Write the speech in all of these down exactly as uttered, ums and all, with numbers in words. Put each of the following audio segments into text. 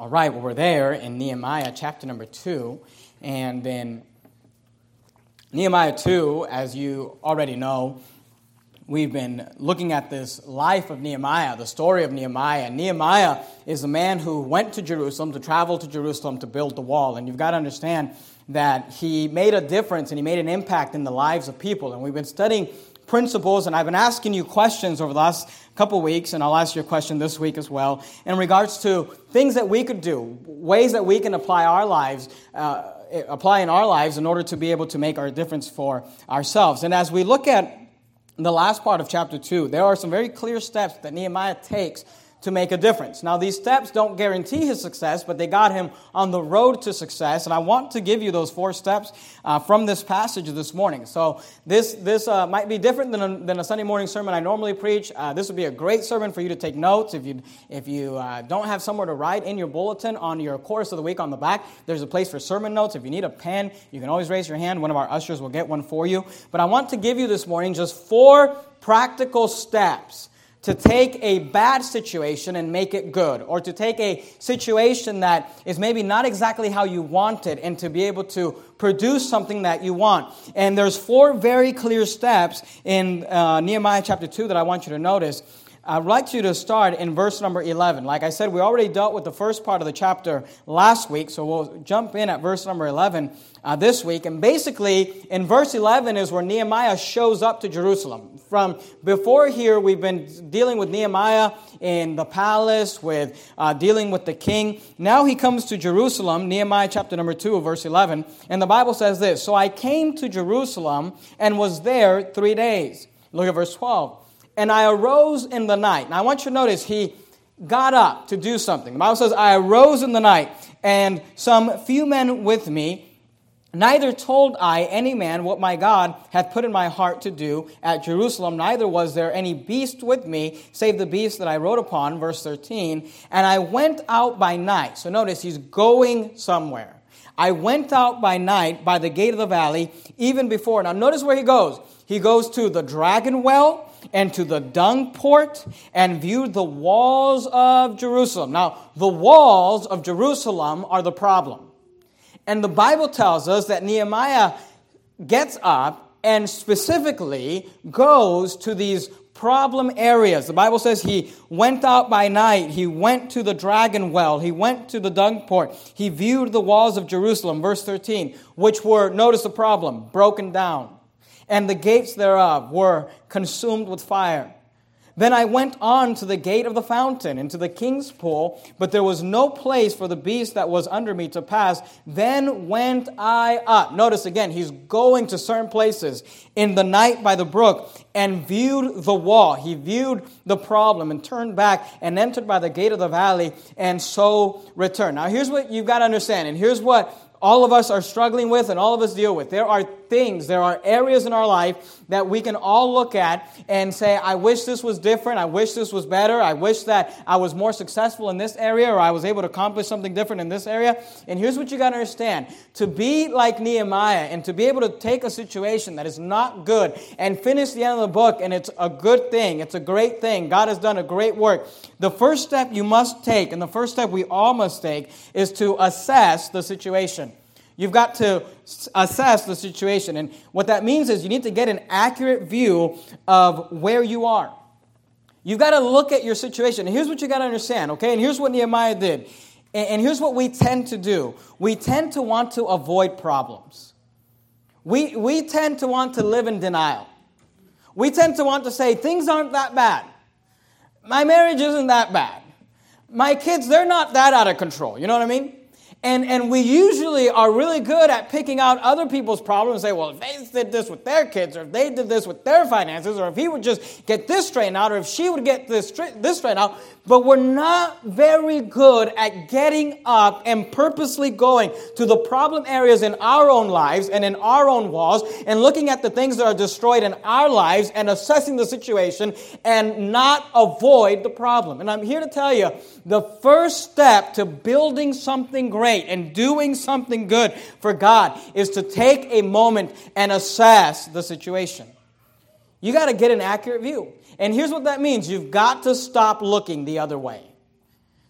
All right, well, we're there in Nehemiah chapter number two, and then Nehemiah two, as you already know, we've been looking at this life of Nehemiah, the story of Nehemiah. Nehemiah is a man who went to Jerusalem, to travel to Jerusalem to build the wall, and you've got to understand that he made a difference and he made an impact in the lives of people, and we've been studying principles, and I've been asking you questions over the last couple weeks, and I'll ask you a question this week as well, in regards to things that we could do, ways that we can apply our lives, uh, apply in our lives in order to be able to make our difference for ourselves. And as we look at the last part of chapter two, there are some very clear steps that Nehemiah takes to make a difference. Now, these steps don't guarantee his success, but they got him on the road to success. And I want to give you those four steps uh, from this passage this morning. So this this uh, might be different than a, than a Sunday morning sermon I normally preach. Uh, this would be a great sermon for you to take notes. If you if you uh, don't have somewhere to write in your bulletin on your course of the week on the back, there's a place for sermon notes. If you need a pen, you can always raise your hand. One of our ushers will get one for you. But I want to give you this morning just four practical steps to take a bad situation and make it good, or to take a situation that is maybe not exactly how you want it and to be able to produce something that you want. And there's four very clear steps in uh, Nehemiah chapter two that I want you to notice. I'd like you to start in verse number eleven. Like I said, we already dealt with the first part of the chapter last week, so we'll jump in at verse number eleven uh, this week. And basically, in verse eleven is where Nehemiah shows up to Jerusalem. From before here, we've been dealing with Nehemiah in the palace, with uh, dealing with the king. Now he comes to Jerusalem, Nehemiah chapter number two, verse eleven. And the Bible says this, "So I came to Jerusalem and was there three days." Look at verse twelve. "And I arose in the night." Now, I want you to notice he got up to do something. The Bible says, "I arose in the night, and some few men with me, neither told I any man what my God hath put in my heart to do at Jerusalem, neither was there any beast with me, save the beast that I rode upon," verse thirteen, "and I went out by night." So notice he's going somewhere. "I went out by night by the gate of the valley, even before." Now, notice where he goes. He goes to the dragon well, and to the dung port, and viewed the walls of Jerusalem. Now, the walls of Jerusalem are the problem. And the Bible tells us that Nehemiah gets up and specifically goes to these problem areas. The Bible says he went out by night. He went to the dragon well. He went to the dung port. He viewed the walls of Jerusalem, verse thirteen, which were, notice the problem, broken down, and the gates thereof were consumed with fire. "Then I went on to the gate of the fountain, and to the king's pool, but there was no place for the beast that was under me to pass. Then went I up." Notice again, he's going to certain places. "In the night by the brook, and viewed the wall." He viewed the problem and turned back and entered by the gate of the valley, and so returned. Now here's what you've got to understand, and here's what all of us are struggling with and all of us deal with. There are things, there are areas in our life that we can all look at and say, I wish this was different, I wish this was better, I wish that I was more successful in this area, or I was able to accomplish something different in this area. And here's what you got to understand. To be like Nehemiah and to be able to take a situation that is not good and finish the end of the book, and it's a good thing, it's a great thing, God has done a great work. The first step you must take, and the first step we all must take, is to assess the situation. You've got to assess the situation. And what that means is you need to get an accurate view of where you are. You've got to look at your situation. And here's what you got to understand, okay? And here's what Nehemiah did. And here's what we tend to do. We tend to want to avoid problems. We, we tend to want to live in denial. We tend to want to say, things aren't that bad. My marriage isn't that bad. My kids, they're not that out of control. You know what I mean? And and we usually are really good at picking out other people's problems and say, well, if they did this with their kids, or if they did this with their finances, or if he would just get this straightened out, or if she would get this this straightened out. But we're not very good at getting up and purposely going to the problem areas in our own lives and in our own walls and looking at the things that are destroyed in our lives and assessing the situation and not avoid the problem. And I'm here to tell you, the first step to building something great and doing something good for God is to take a moment and assess the situation. You got to get an accurate view. And here's what that means. You've got to stop looking the other way.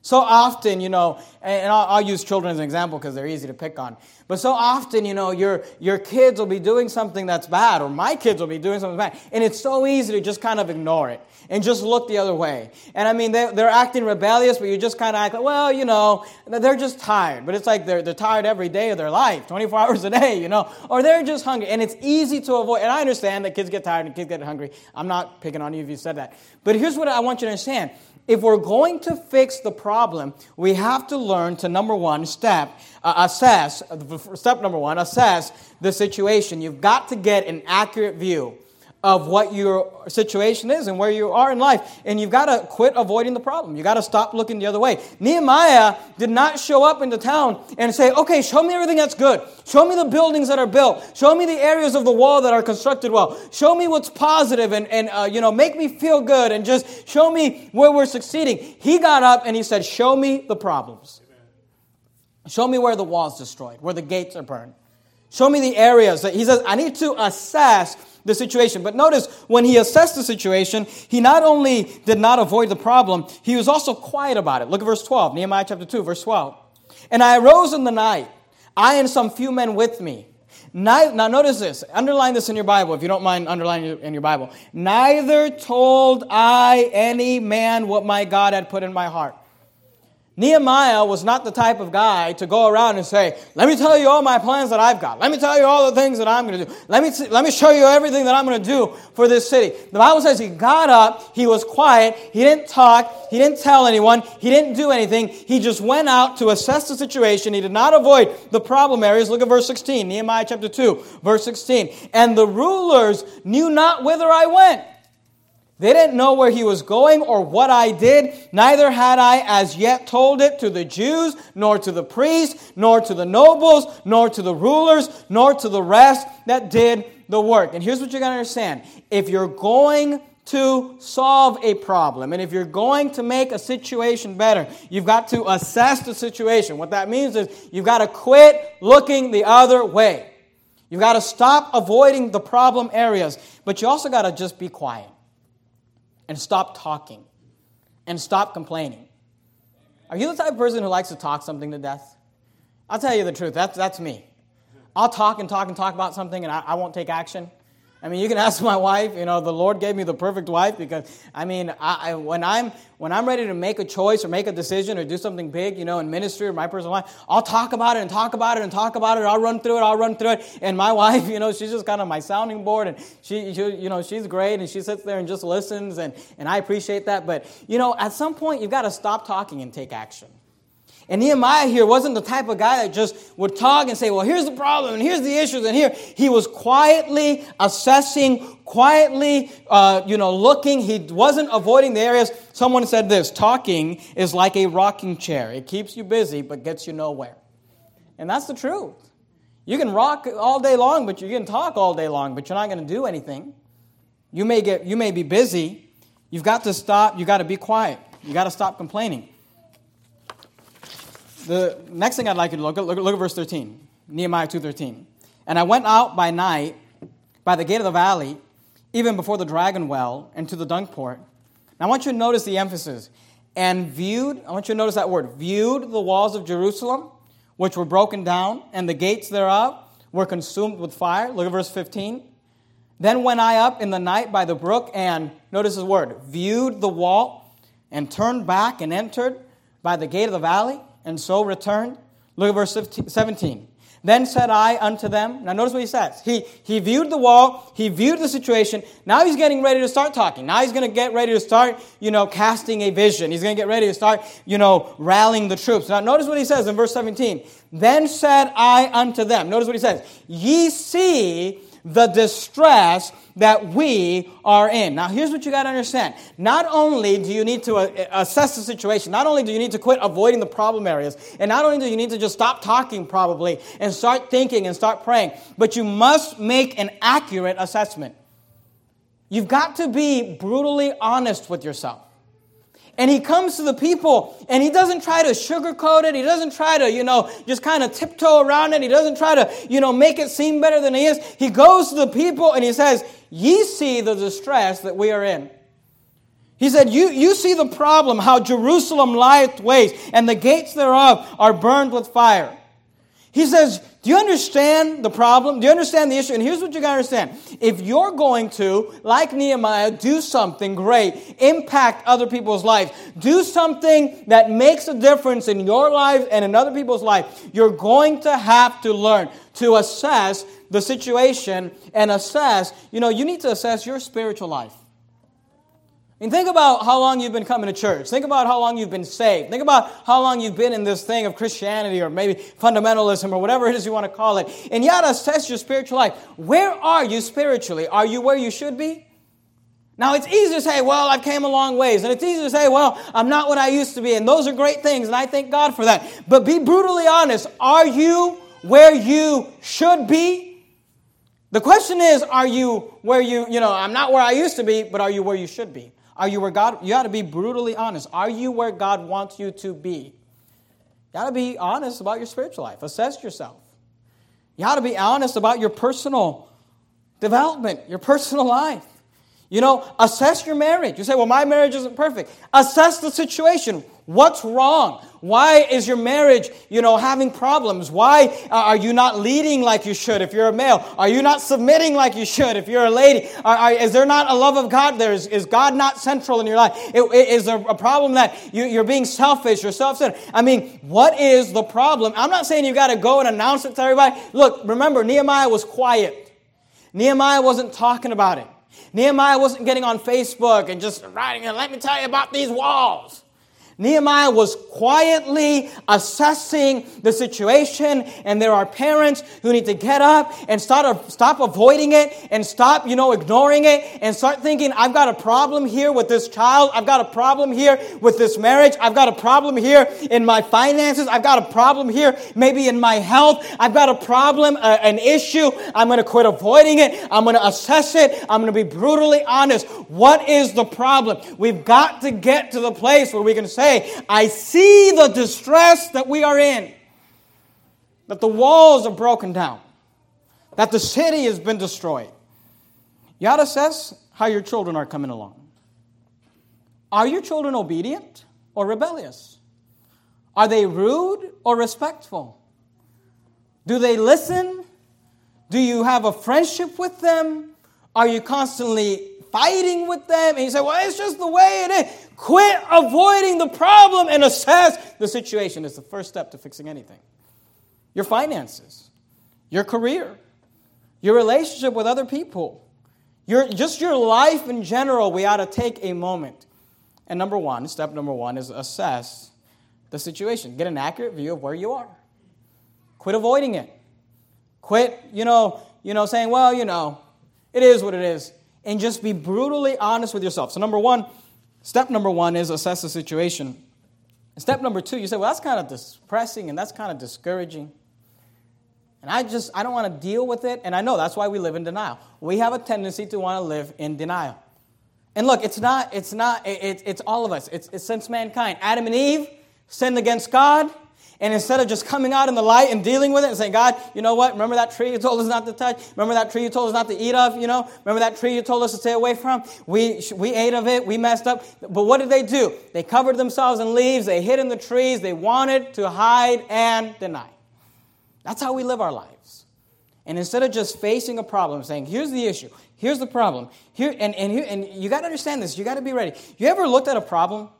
So often, you know, and I'll, I'll use children as an example because they're easy to pick on. But so often, you know, your your kids will be doing something that's bad, or my kids will be doing something bad. And it's so easy to just kind of ignore it and just look the other way. And I mean, they, they're acting rebellious, but you just kind of act like, well, you know, they're just tired. But it's like they're, they're tired every day of their life, twenty-four hours a day, you know. Or they're just hungry. And it's easy to avoid. And I understand that kids get tired and kids get hungry. I'm not picking on you if you said that. But here's what I want you to understand. If we're going to fix the problem, we have to learn to, number one, step, uh, assess, step number one, assess the situation. You've got to get an accurate view of what your situation is and where you are in life. And you've got to quit avoiding the problem. You've got to stop looking the other way. Nehemiah did not show up into town and say, okay, show me everything that's good. Show me the buildings that are built. Show me the areas of the wall that are constructed well. Show me what's positive and, and uh, you know, make me feel good and just show me where we're succeeding. He got up and he said, show me the problems. Show me where the wall's destroyed, where the gates are burned. Show me the areas that he says, I need to assess the situation. But notice, when he assessed the situation, he not only did not avoid the problem, he was also quiet about it. Look at verse twelve, Nehemiah chapter two, verse twelve. And I arose in the night, I and some few men with me. Now, now notice this, underline this in your Bible, if you don't mind underlining it in your Bible. Neither told I any man what my God had put in my heart. Nehemiah was not the type of guy to go around and say, let me tell you all my plans that I've got. Let me tell you all the things that I'm going to do. Let me t- let me show you everything that I'm going to do for this city. The Bible says he got up, he was quiet, he didn't talk, he didn't tell anyone, he didn't do anything. He just went out to assess the situation. He did not avoid the problem areas. Look at verse sixteen, Nehemiah chapter two, verse sixteen. And the rulers knew not whither I went. They didn't know where he was going or what I did. Neither had I as yet told it to the Jews, nor to the priests, nor to the nobles, nor to the rulers, nor to the rest that did the work. And here's what you're going to understand. If you're going to solve a problem, and if you're going to make a situation better, you've got to assess the situation. What that means is you've got to quit looking the other way. You've got to stop avoiding the problem areas. But you also got to just be quiet. And stop talking. And stop complaining. Are you the type of person who likes to talk something to death? I'll tell you the truth. That's that's me. I'll talk and talk and talk about something and I, I won't take action. I mean, you can ask my wife. You know, the Lord gave me the perfect wife because, I mean, I, I, when I'm when I'm ready to make a choice or make a decision or do something big, you know, in ministry or my personal life, I'll talk about it and talk about it and talk about it. I'll run through it. I'll run through it. And my wife, you know, she's just kind of my sounding board, and she, she you know, she's great, and she sits there and just listens, and and I appreciate that. But you know, at some point, you've got to stop talking and take action. And Nehemiah here wasn't the type of guy that just would talk and say, well, here's the problem, and here's the issues, and here. He was quietly assessing, quietly, uh, you know, looking. He wasn't avoiding the areas. Someone said this, talking is like a rocking chair. It keeps you busy, but gets you nowhere. And that's the truth. You can rock all day long, but you can talk all day long, but you're not going to do anything. You may get, you may be busy. You've got to stop. You've got to be quiet. You've got to stop complaining. The next thing I'd like you to look at, look, look at verse thirteen, Nehemiah two thirteen. And I went out by night by the gate of the valley, even before the dragon well, and to the dung port. And I want you to notice the emphasis. And viewed, I want you to notice that word, viewed the walls of Jerusalem, which were broken down, and the gates thereof were consumed with fire. Look at verse fifteen. Then went I up in the night by the brook, and notice the word, viewed the wall, and turned back and entered by the gate of the valley. And so returned. Look at verse seventeen. Then said I unto them. Now notice what he says. He he viewed the wall. He viewed the situation. Now he's getting ready to start talking. Now he's going to get ready to start, you know, casting a vision. He's going to get ready to start, you know, rallying the troops. Now notice what he says in verse seventeen. Then said I unto them. Notice what he says. Ye see the distress that we are in. Now, here's what you got to understand. Not only do you need to assess the situation, not only do you need to quit avoiding the problem areas, and not only do you need to just stop talking probably and start thinking and start praying, but you must make an accurate assessment. You've got to be brutally honest with yourself. And he comes to the people, and he doesn't try to sugarcoat it. He doesn't try to, you know, just kind of tiptoe around it. He doesn't try to, you know, make it seem better than he is. He goes to the people, and he says, ye see the distress that we are in. He said, you, you see the problem, how Jerusalem lieth waste, and the gates thereof are burned with fire. He says, do you understand the problem? Do you understand the issue? And here's what you got to understand. If you're going to, like Nehemiah, do something great, impact other people's lives, do something that makes a difference in your life and in other people's life, you're going to have to learn to assess the situation and assess, you know, you need to assess your spiritual life. And think about how long you've been coming to church. Think about how long you've been saved. Think about how long you've been in this thing of Christianity or maybe fundamentalism or whatever it is you want to call it. And you ought to assess your spiritual life. Where are you spiritually? Are you where you should be? Now, it's easy to say, well, I've came a long ways. And it's easy to say, well, I'm not what I used to be. And those are great things, and I thank God for that. But be brutally honest. Are you where you should be? The question is, are you where you, you know, I'm not where I used to be, but are you where you should be? Are you where God, you got to be brutally honest. Are you where God wants you to be? You got to be honest about your spiritual life. Assess yourself. You got to be honest about your personal development, your personal life. You know, assess your marriage. You say, well, my marriage isn't perfect. Assess the situation. What's wrong? Why is your marriage, you know, having problems? Why are you not leading like you should if you're a male? Are you not submitting like you should if you're a lady? Are, are, is there not a love of God there? Is, is God not central in your life? It, it, is there a problem that you, you're being selfish, you're self-centered? I mean, what is the problem? I'm not saying you got to go and announce it to everybody. Look, remember, Nehemiah was quiet. Nehemiah wasn't talking about it. Nehemiah wasn't getting on Facebook and just writing, let me tell you about these walls. Nehemiah was quietly assessing the situation, and there are parents who need to get up and start, stop avoiding it and stop, you know, ignoring it and start thinking, I've got a problem here with this child. I've got a problem here with this marriage. I've got a problem here in my finances. I've got a problem here maybe in my health. I've got a problem, uh, an issue. I'm going to quit avoiding it. I'm going to assess it. I'm going to be brutally honest. What is the problem? We've got to get to the place where we can say, I see the distress that we are in, that the walls are broken down, that the city has been destroyed. You ought to assess how your children are coming along. Are your children obedient or rebellious? Are they rude or respectful? Do they listen? Do you have a friendship with them? Are you constantly fighting with them? And you say, well, it's just the way it is. Quit avoiding the problem and assess the situation. It's the first step to fixing anything. Your finances, your career, your relationship with other people, your just your life in general, we ought to take a moment. And number one, step number one is assess the situation. Get an accurate view of where you are. Quit avoiding it. Quit, you know, you know, saying, well, you know, it is what it is. And just be brutally honest with yourself. So number one, step number one is assess the situation. Step number two, you say, well, that's kind of depressing and that's kind of discouraging. And I just, I don't want to deal with it. And I know that's why we live in denial. We have a tendency to want to live in denial. And look, it's not, it's not, it, it's all of us. It's, it's since mankind. Adam and Eve sinned against God. And instead of just coming out in the light and dealing with it and saying, God, you know what? Remember that tree you told us not to touch? Remember that tree you told us not to eat of? You know, remember that tree you told us to stay away from? We we ate of it. We messed up. But what did they do? They covered themselves in leaves. They hid in the trees. They wanted to hide and deny. That's how we live our lives. And instead of just facing a problem, saying, here's the issue. Here's the problem. Here And, and, here, and you got to understand this. You got to be ready. You ever looked at a problem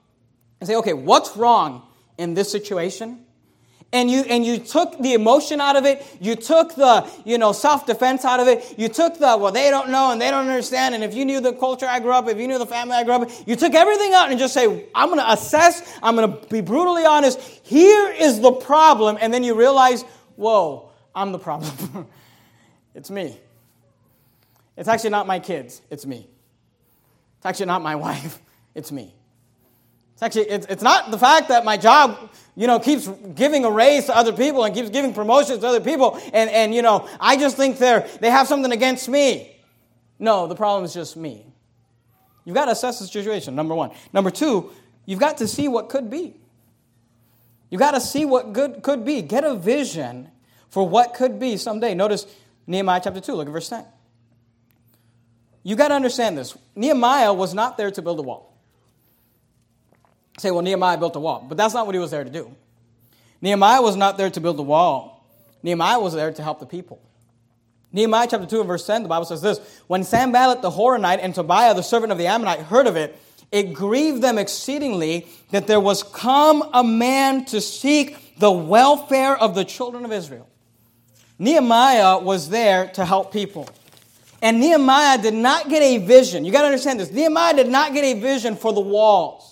and say, okay, what's wrong in this situation? And you and you took the emotion out of it. You took the, you know, self-defense out of it. You took the, well, they don't know and they don't understand. And if you knew the culture I grew up, if you knew the family I grew up, you took everything out and just say, I'm going to assess. I'm going to be brutally honest. Here is the problem. And then you realize, whoa, I'm the problem. It's me. It's actually not my kids. It's me. It's actually not my wife. It's me. It's actually, it's, it's not the fact that my job, you know, keeps giving a raise to other people and keeps giving promotions to other people. And, and you know, I just think they're, they have something against me. No, the problem is just me. You've got to assess the situation, number one. Number two, you've got to see what could be. You've got to see what good could be. Get a vision for what could be someday. Notice Nehemiah chapter two, look at verse ten. You've got to understand this. Nehemiah was not there to build a wall. say, well, Nehemiah built a wall. But that's not what he was there to do. Nehemiah was not there to build a wall. Nehemiah was there to help the people. Nehemiah chapter two and verse ten, the Bible says this: when Sanballat the Horonite and Tobiah the servant of the Ammonite heard of it, it grieved them exceedingly that there was come a man to seek the welfare of the children of Israel. Nehemiah was there to help people. And Nehemiah did not get a vision. You got to understand this. Nehemiah did not get a vision for the walls.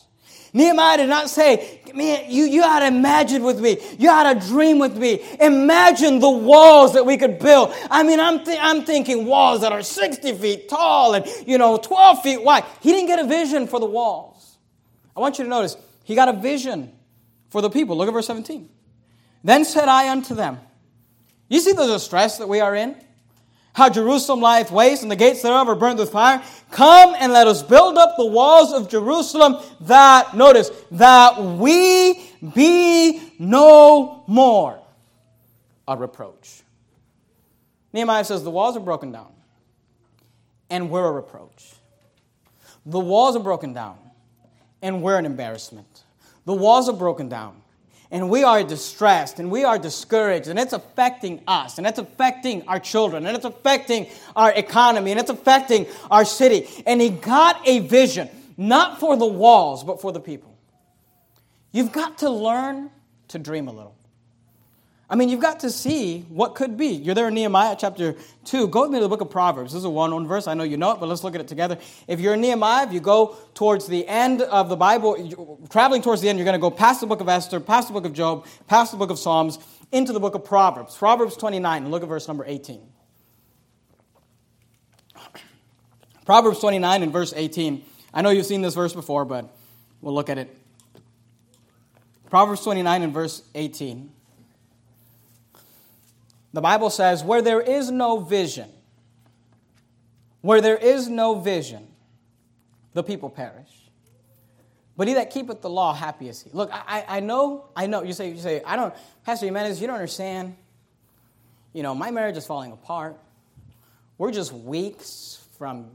Nehemiah did not say, man, you, you ought to imagine with me. You ought to dream with me. Imagine the walls that we could build. I mean, I'm, th- I'm thinking walls that are sixty feet tall and, you know, twelve feet wide. He didn't get a vision for the walls. I want you to notice, he got a vision for the people. Look at verse seventeen. Then said I unto them, you see the distress that we are in? How Jerusalem lieth waste, and the gates thereof are burned with fire. Come and let us build up the walls of Jerusalem, that, notice, that we be no more a reproach. Nehemiah says the walls are broken down, and we're a reproach. The walls are broken down, and we're an embarrassment. The walls are broken down, and we are distressed, and we are discouraged, and it's affecting us, and it's affecting our children, and it's affecting our economy, and it's affecting our city. And he got a vision, not for the walls, but for the people. You've got to learn to dream a little. I mean, you've got to see what could be. You're there in Nehemiah chapter two. Go with me to the book of Proverbs. This is a well-known verse. I know you know it, but let's look at it together. If you're in Nehemiah, if you go towards the end of the Bible, traveling towards the end, you're going to go past the book of Esther, past the book of Job, past the book of Psalms, into the book of Proverbs. Proverbs twenty-nine, and look at verse number eighteen. Proverbs twenty-nine and verse eighteen. I know you've seen this verse before, but we'll look at it. Proverbs twenty-nine and verse eighteen. The Bible says, where there is no vision, where there is no vision, the people perish. But he that keepeth the law, happy is he. Look, I, I know, I know. You say, you say, I don't, Pastor Jimenez, you don't understand. You know, my marriage is falling apart. We're just weeks from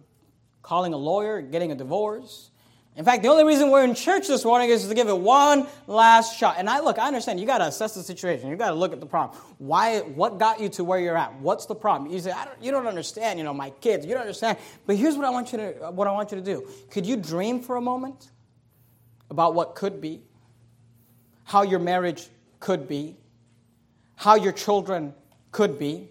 calling a lawyer, getting a divorce. In fact, the only reason we're in church this morning is to give it one last shot. And I look, I understand. You got to assess the situation. You got to look at the problem. Why? What got you to where you're at? What's the problem? You say, I don't, you don't understand. You know, my kids. You don't understand. But here's what I want you to what I want you to do. Could you dream for a moment about what could be, how your marriage could be, how your children could be?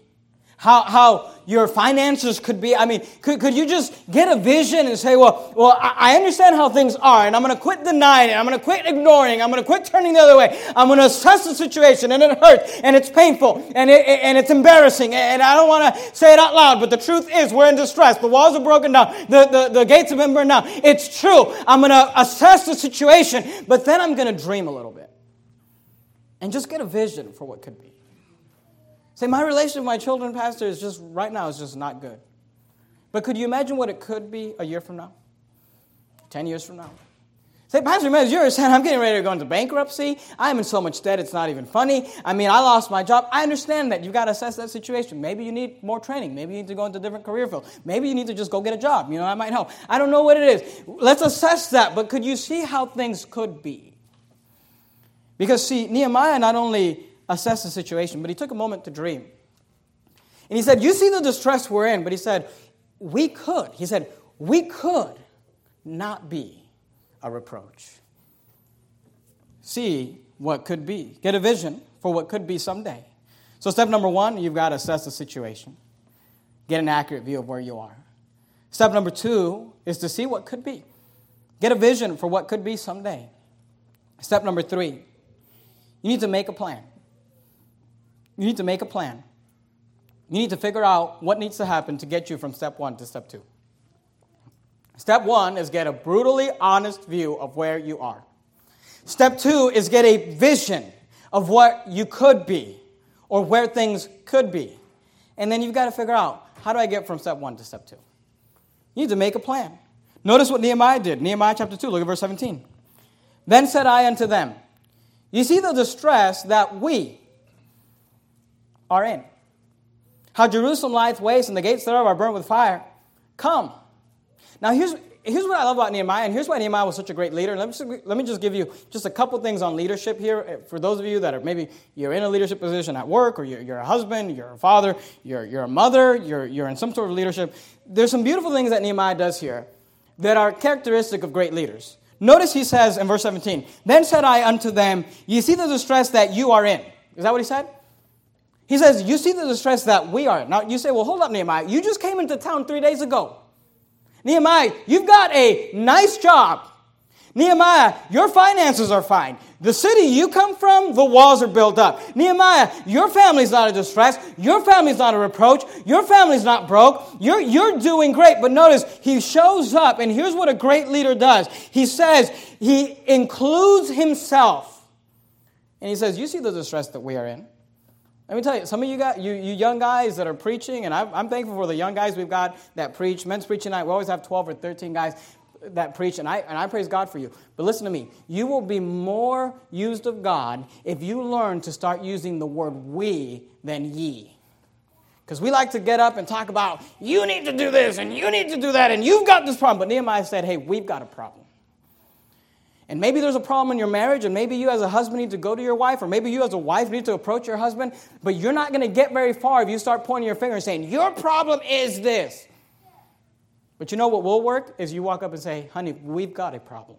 How how your finances could be. I mean, could, could you just get a vision and say, well, well, I, I understand how things are, and I'm going to quit denying it. I'm going to quit ignoring. I'm going to quit turning the other way. I'm going to assess the situation, and it hurts, and it's painful, and it, and it's embarrassing, and I don't want to say it out loud, but the truth is we're in distress. The walls are broken down. The, the, the gates have been burned down. It's true. I'm going to assess the situation, but then I'm going to dream a little bit and just get a vision for what could be. Say, my relationship with my children, Pastor, is just, right now, is just not good. But could you imagine what it could be a year from now? Ten years from now? Say, Pastor, man, you're saying I'm getting ready to go into bankruptcy. I'm in so much debt, it's not even funny. I mean, I lost my job. I understand that. You've got to assess that situation. Maybe you need more training. Maybe you need to go into a different career field. Maybe you need to just go get a job. You know, I might help. I don't know what it is. Let's assess that. But could you see how things could be? Because, see, Nehemiah not only assess the situation, but he took a moment to dream. And he said, you see the distress we're in, but he said, we could, he said, we could not be a reproach. See what could be. Get a vision for what could be someday. So step number one, you've got to assess the situation. Get an accurate view of where you are. Step number two is to see what could be. Get a vision for what could be someday. Step number three, you need to make a plan. You need to make a plan. You need to figure out what needs to happen to get you from step one to step two. Step one is get a brutally honest view of where you are. Step two is get a vision of what you could be or where things could be. And then you've got to figure out, how do I get from step one to step two? You need to make a plan. Notice what Nehemiah did. Nehemiah chapter two, look at verse seventeen. Then said I unto them, you see the distress that we are in. How Jerusalem lieth waste, and the gates thereof are burnt with fire. Come. Now here's here's what I love about Nehemiah, and here's why Nehemiah was such a great leader. Let me just, let me just give you just a couple things on leadership here. For those of you that are maybe you're in a leadership position at work, or you're, you're a husband, you're a father, you're, you're a mother, you're, you're in some sort of leadership. There's some beautiful things that Nehemiah does here that are characteristic of great leaders. Notice he says in verse seventeen, "Then said I unto them, ye see the distress that you are in." Is that what he said? He says, you see the distress that we are in. Now, you say, well, hold up, Nehemiah. You just came into town three days ago. Nehemiah, you've got a nice job. Nehemiah, your finances are fine. The city you come from, the walls are built up. Nehemiah, your family's not a distress. Your family's not a reproach. Your family's not broke. You're, you're doing great. But notice, he shows up, and here's what a great leader does. He says, he includes himself. And he says, you see the distress that we are in. Let me tell you, some of you guys, you, you young guys that are preaching, and I'm, I'm thankful for the young guys we've got that preach. Men's preaching night, we always have twelve or thirteen guys that preach, and I and I praise God for you. But listen to me, you will be more used of God if you learn to start using the word we than ye. Because we like to get up and talk about, you need to do this, and you need to do that, and you've got this problem. But Nehemiah said, hey, we've got a problem. And maybe there's a problem in your marriage, and maybe you as a husband need to go to your wife, or maybe you as a wife need to approach your husband, but you're not going to get very far if you start pointing your finger and saying, your problem is this. But you know what will work is you walk up and say, honey, we've got a problem.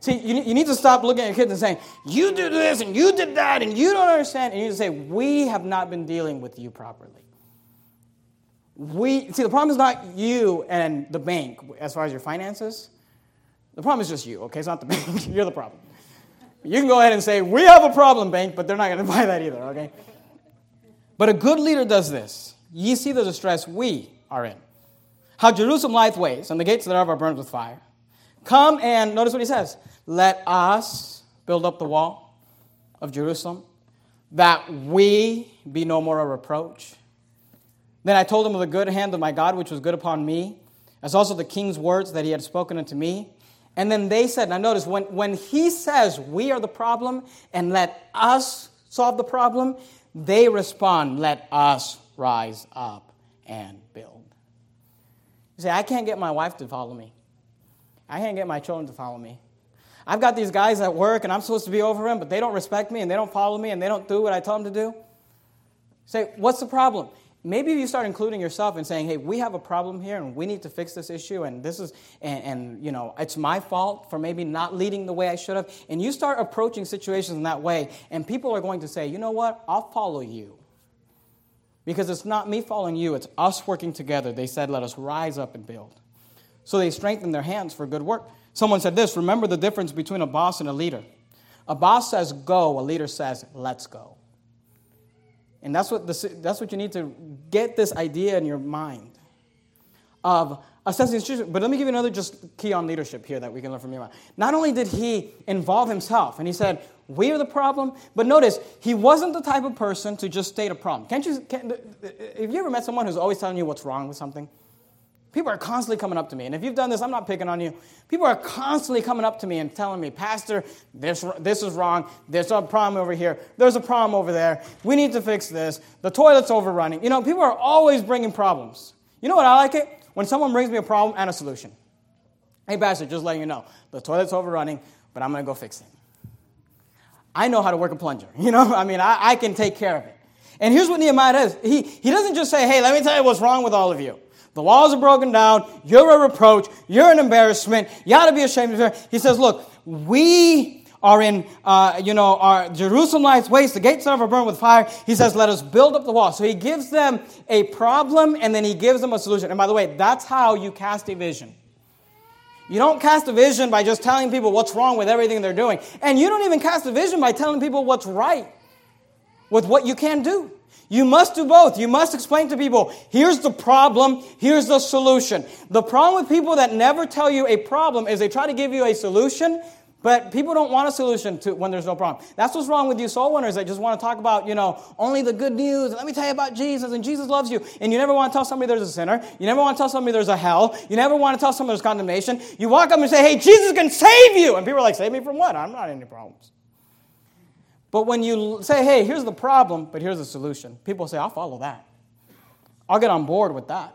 See, you, you need to stop looking at your kids and saying, you did this, and you did that, and you don't understand. And you need to say, we have not been dealing with you properly. We see, the problem is not you and the bank as far as your finances. The problem is just you, okay? It's not the bank. You're the problem. You can go ahead and say, we have a problem, bank, but they're not going to buy that either, okay? But a good leader does this. Ye see the distress we are in. How Jerusalem lieth waste, and the gates thereof are burned with fire. Come and, notice what he says, let us build up the wall of Jerusalem, that we be no more a reproach. Then I told him of the good hand of my God, which was good upon me, as also the king's words that he had spoken unto me. And then they said, now notice, when, when he says, we are the problem, and let us solve the problem, they respond, let us rise up and build. You say, I can't get my wife to follow me. I can't get my children to follow me. I've got these guys at work, and I'm supposed to be over them, but they don't respect me, and they don't follow me, and they don't do what I tell them to do. Say, what's the problem? Maybe you start including yourself and saying, hey, we have a problem here, and we need to fix this issue, and this is, and, and you know, it's my fault for maybe not leading the way I should have. And you start approaching situations in that way, and people are going to say, you know what, I'll follow you. Because it's not me following you, it's us working together. They said, let us rise up and build. So they strengthened their hands for good work. Someone said this, remember the difference between a boss and a leader. A boss says go, a leader says let's go. And that's what the, that's what you need to get this idea in your mind of assessing institution. But let me give you another just key on leadership here that we can learn from Nehemiah. Not only did he involve himself, and he said, we are the problem, but notice, he wasn't the type of person to just state a problem. Can't you? Can, have you ever met someone who's always telling you what's wrong with something? People are constantly coming up to me, and if you've done this, I'm not picking on you. People are constantly coming up to me and telling me, Pastor, this this is wrong. There's a problem over here. There's a problem over there. We need to fix this. The toilet's overrunning. You know, people are always bringing problems. You know what I like it? When someone brings me a problem and a solution. Hey, Pastor, just letting you know, the toilet's overrunning, but I'm going to go fix it. I know how to work a plunger. You know, I mean, I, I can take care of it. And here's what Nehemiah does. He He doesn't just say, hey, let me tell you what's wrong with all of you. The walls are broken down. You're a reproach. You're an embarrassment. You ought to be ashamed of her. He says, look, we are in, uh, you know, our Jerusalem lies waste. The gates are burned with fire. He says, let us build up the wall. So he gives them a problem, and then he gives them a solution. And by the way, that's how you cast a vision. You don't cast a vision by just telling people what's wrong with everything they're doing. And you don't even cast a vision by telling people what's right with what you can do. You must do both. You must explain to people, here's the problem, here's the solution. The problem with people that never tell you a problem is they try to give you a solution, but people don't want a solution to when there's no problem. That's what's wrong with you soul winners that just want to talk about, you know, only the good news. Let me tell you about Jesus, and Jesus loves you. And you never want to tell somebody there's a sinner. You never want to tell somebody there's a hell. You never want to tell somebody there's condemnation. You walk up and say, hey, Jesus can save you. And people are like, save me from what? I'm not in any problems. But when you say, hey, here's the problem, but here's the solution, people say, I'll follow that. I'll get on board with that.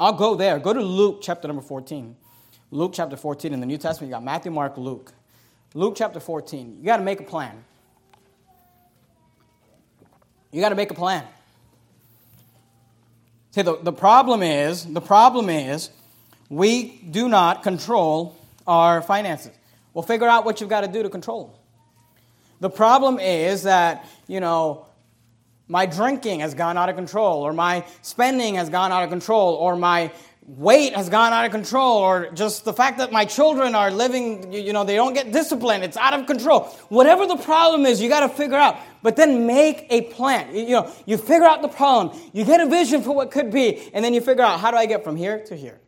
I'll go there. Go to Luke chapter number fourteen. Luke chapter fourteen in the New Testament. You got Matthew, Mark, Luke. Luke chapter fourteen. You got to make a plan. You got to make a plan. See, the, the problem is, the problem is, we do not control our finances. Well, figure out what you've got to do to control them. The problem is that, you know, my drinking has gone out of control, or my spending has gone out of control, or my weight has gone out of control, or just the fact that my children are living, you know, they don't get disciplined. It's out of control. Whatever the problem is, you got to figure out, but then make a plan. You know, you figure out the problem, you get a vision for what could be, and then you figure out, how do I get from here to here?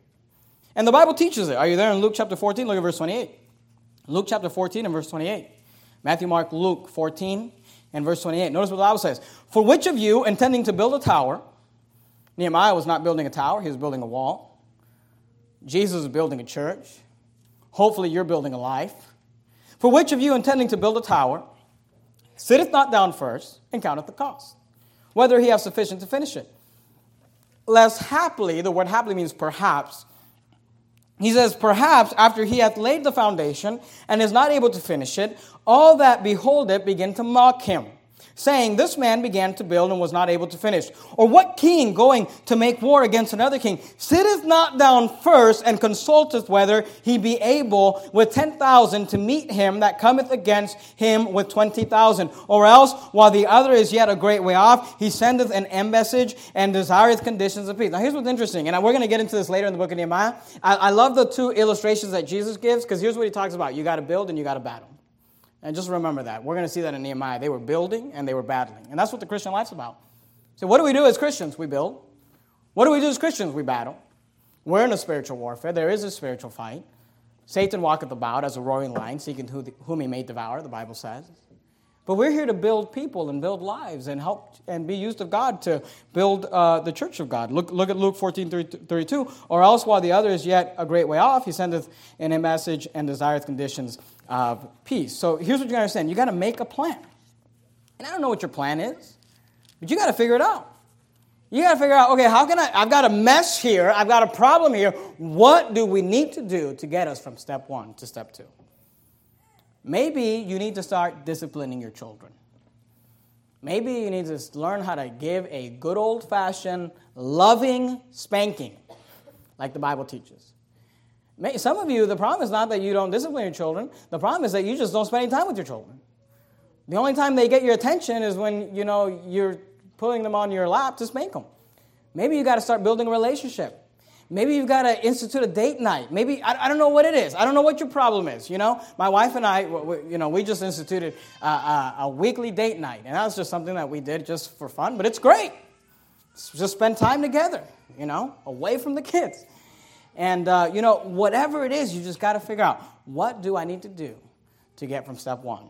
And the Bible teaches it. Are you there in Luke chapter fourteen? Look at verse twenty-eight. Luke chapter fourteen and verse twenty-eight. Matthew, Mark, Luke fourteen and verse twenty-eight. Notice what the Bible says. For which of you, intending to build a tower — Nehemiah was not building a tower, he was building a wall. Jesus is building a church. Hopefully you're building a life. For which of you, intending to build a tower, sitteth not down first and counteth the cost, whether he have sufficient to finish it? Lest haply — the word haply means perhaps — he says, perhaps after he hath laid the foundation and is not able to finish it, all that behold it begin to mock him, saying, this man began to build and was not able to finish. Or what king going to make war against another king sitteth not down first and consulteth whether he be able with ten thousand to meet him that cometh against him with twenty thousand? Or else, while the other is yet a great way off, he sendeth an embassage and desireth conditions of peace. Now here's what's interesting, and we're going to get into this later in the book of Nehemiah. I, I love the two illustrations that Jesus gives, because here's what he talks about. You got to build and you got to battle. And just remember that. We're going to see that in Nehemiah. They were building and they were battling. And that's what the Christian life's about. So what do we do as Christians? We build. What do we do as Christians? We battle. We're in a spiritual warfare. There is a spiritual fight. Satan walketh about as a roaring lion, seeking whom he may devour, the Bible says. But we're here to build people and build lives and help and be used of God to build uh, the church of God. Look look at Luke fourteen thirty-two. Or else, while the other is yet a great way off, he sendeth in a message and desireth conditions of peace. So here's what you got to understand. You got to make a plan. And I don't know what your plan is, but you got to figure it out. You got to figure out, okay, how can I, I've got a mess here. I've got a problem here. What do we need to do to get us from step one to step two? Maybe you need to start disciplining your children. Maybe you need to learn how to give a good old-fashioned, loving spanking, like the Bible teaches. Some of you, the problem is not that you don't discipline your children. The problem is that you just don't spend any time with your children. The only time they get your attention is when, you know, you're pulling them on your lap to spank them. Maybe you got to start building a relationship. Maybe you've got to institute a date night. Maybe, I, I don't know what it is. I don't know what your problem is, you know. My wife and I, we, you know, we just instituted a, a, a weekly date night. And that's just something that we did just for fun. But it's great. Just spend time together, you know, away from the kids. And, uh, you know, whatever it is, you just got to figure out, what do I need to do to get from step one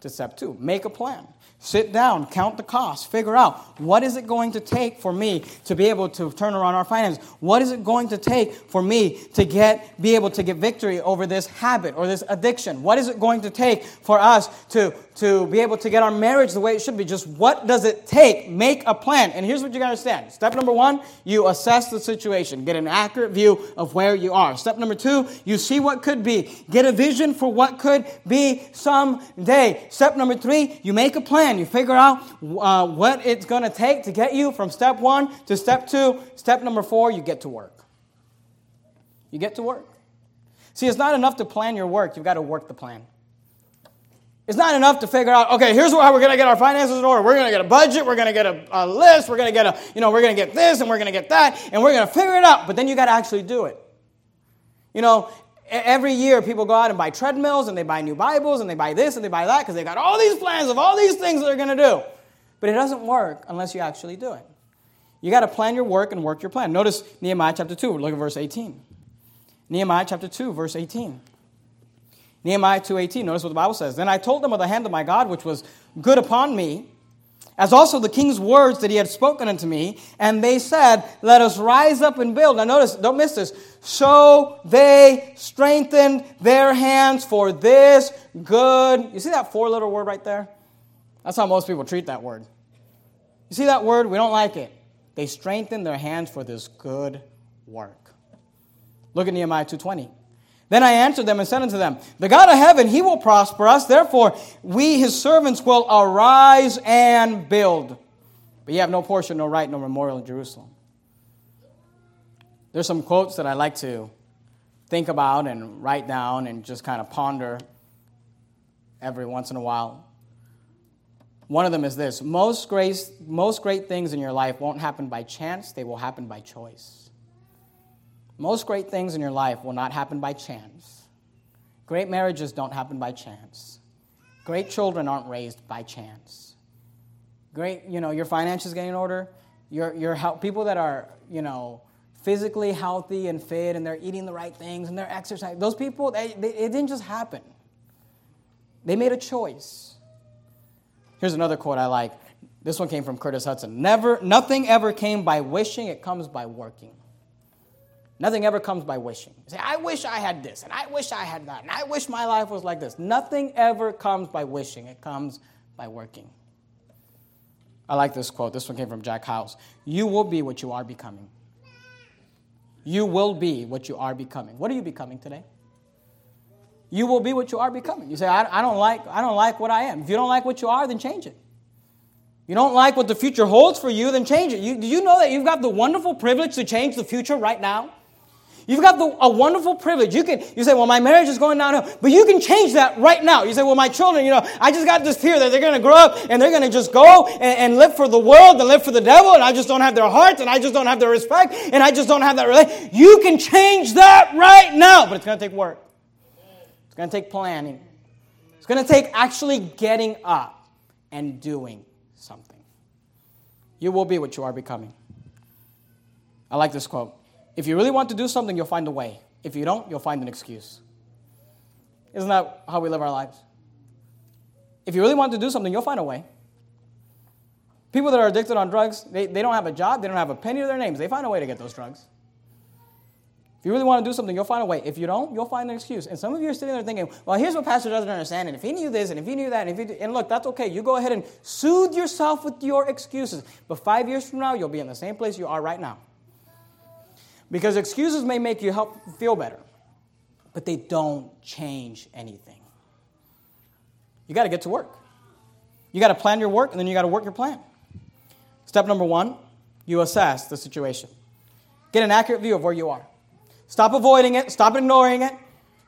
to step two? Make a plan. Sit down, count the cost, figure out, what is it going to take for me to be able to turn around our finances? What is it going to take for me to get be able to get victory over this habit or this addiction? What is it going to take for us to, to be able to get our marriage the way it should be? Just what does it take? Make a plan. And here's what you got to understand. Step number one, you assess the situation. Get an accurate view of where you are. Step number two, you see what could be. Get a vision for what could be someday. Step number three, you make a plan. You figure out uh, what it's going to take to get you from step one to step two. Step number four, you get to work. You get to work. See, it's not enough to plan your work. You've got to work the plan. It's not enough to figure out, okay, here's how we're going to get our finances in order. We're going to get a budget. We're going to get a, a list. We're going to get a, you know, we're going to get this and we're going to get that. And we're going to figure it out. But then you got to actually do it. You know, every year, people go out and buy treadmills, and they buy new Bibles, and they buy this, and they buy that, because they've got all these plans of all these things that they're going to do. But it doesn't work unless you actually do it. You got to plan your work and work your plan. Notice Nehemiah chapter two. Look at verse eighteen. Nehemiah chapter two, verse eighteen. Nehemiah two eighteen. Notice what the Bible says. Then I told them of the hand of my God, which was good upon me, as also the king's words that he had spoken unto me. And they said, let us rise up and build. Now notice, don't miss this. So they strengthened their hands for this good. You see that four letter word right there? That's how most people treat that word. You see that word? We don't like it. They strengthened their hands for this good work. Look at Nehemiah two twenty. Then I answered them and said unto them, the God of heaven, he will prosper us. Therefore, we, his servants, will arise and build. But ye have no portion, no right, no memorial in Jerusalem. There's some quotes that I like to think about and write down and just kind of ponder every once in a while. One of them is this: most grace, most great things in your life won't happen by chance, they will happen by choice. Most great things in your life will not happen by chance. Great marriages don't happen by chance. Great children aren't raised by chance. Great, you know, your finances getting in order, your your help, people that are, you know, physically healthy and fit and they're eating the right things and they're exercising, those people, they, they, it didn't just happen. They made a choice. Here's another quote I like. This one came from Curtis Hudson. Never, nothing ever came by wishing, it comes by working. Nothing ever comes by wishing. You say, I wish I had this, and I wish I had that, and I wish my life was like this. Nothing ever comes by wishing, it comes by working. I like this quote. This one came from Jack House. You will be what you are becoming. You will be what you are becoming. What are you becoming today? You will be what you are becoming. You say, I, I don't like, I don't like what I am. If you don't like what you are, then change it. You don't like what the future holds for you, then change it. You, do you know that you've got the wonderful privilege to change the future right now? You've got the, a wonderful privilege. You can. You say, well, my marriage is going downhill, but you can change that right now. You say, well, my children, you know, I just got this fear that they're going to grow up and they're going to just go and, and live for the world and live for the devil, and I just don't have their hearts, and I just don't have their respect, and I just don't have that relationship. You can change that right now, but it's going to take work. It's going to take planning. It's going to take actually getting up and doing something. You will be what you are becoming. I like this quote. If you really want to do something, you'll find a way. If you don't, you'll find an excuse. Isn't that how we live our lives? If you really want to do something, you'll find a way. People that are addicted on drugs, they, they don't have a job. They don't have a penny to their names. They find a way to get those drugs. If you really want to do something, you'll find a way. If you don't, you'll find an excuse. And some of you are sitting there thinking, well, here's what Pastor doesn't understand, and if he knew this, and if he knew that, and if he and look, that's okay. You go ahead and soothe yourself with your excuses. But five years from now, you'll be in the same place you are right now. Because excuses may make you help feel better, but they don't change anything. You got to get to work. You got to plan your work, and then you got to work your plan. Step number one, you assess the situation. Get an accurate view of where you are. Stop avoiding it. Stop ignoring it.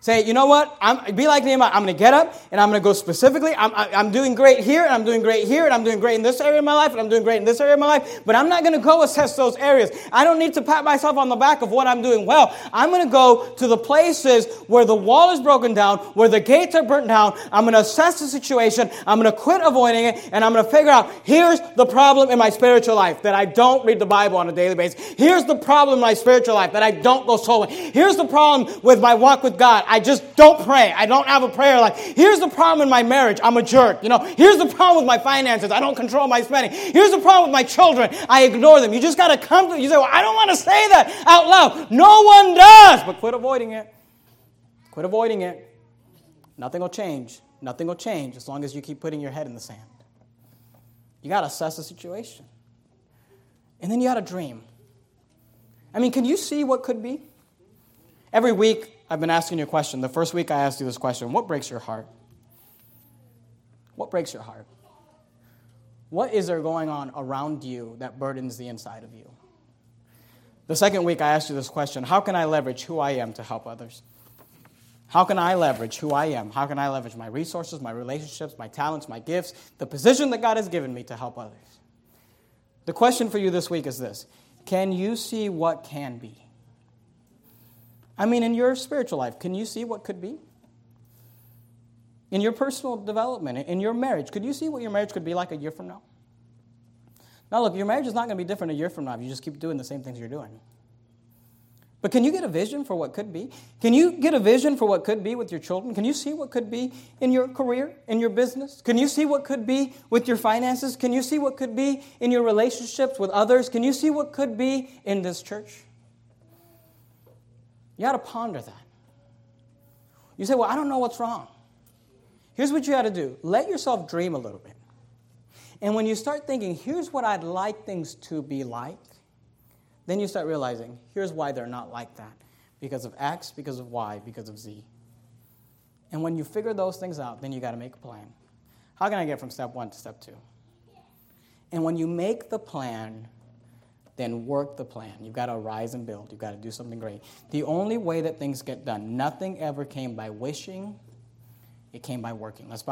Say, you know what? I'm, be like Nehemiah. I'm going to get up and I'm going to go specifically. I'm, I'm doing great here and I'm doing great here and I'm doing great in this area of my life and I'm doing great in this area of my life. But I'm not going to go assess those areas. I don't need to pat myself on the back of what I'm doing well. I'm going to go to the places where the wall is broken down, where the gates are burnt down. I'm going to assess the situation. I'm going to quit avoiding it and I'm going to figure out, here's the problem in my spiritual life that I don't read the Bible on a daily basis. Here's the problem in my spiritual life that I don't go soul winning. Here's the problem with my walk with God. I just don't pray. I don't have a prayer life. Here's the problem in my marriage. I'm a jerk. You know, here's the problem with my finances. I don't control my spending. Here's the problem with my children. I ignore them. You just got to come to you say, well, I don't want to say that out loud. No one does. But quit avoiding it. Quit avoiding it. Nothing will change. Nothing will change as long as you keep putting your head in the sand. You got to assess the situation. And then you got to dream. I mean, can you see what could be? Every week, I've been asking you a question. The first week I asked you this question. What breaks your heart? What breaks your heart? What is there going on around you that burdens the inside of you? The second week I asked you this question. How can I leverage who I am to help others? How can I leverage who I am? How can I leverage my resources, my relationships, my talents, my gifts, the position that God has given me to help others? The question for you this week is this. Can you see what can be? I mean, in your spiritual life, can you see what could be? In your personal development, in your marriage, could you see what your marriage could be like a year from now? Now, look, your marriage is not going to be different a year from now if you just keep doing the same things you're doing. But can you get a vision for what could be? Can you get a vision for what could be with your children? Can you see what could be in your career, in your business? Can you see what could be with your finances? Can you see what could be in your relationships with others? Can you see what could be in this church? You got to ponder that. You say, well, I don't know what's wrong. Here's what you got to do. Let yourself dream a little bit. And when you start thinking, here's what I'd like things to be like, Then you start realizing, here's why they're not like that. Because of X, because of Y, because of Z. And when you figure those things out, then you got to make a plan. How can I get from step one to step two? And when you make the plan, then work the plan. You've got to arise and build. You've got to do something great. The only way that things get done, nothing ever came by wishing. It came by working. Let's bow.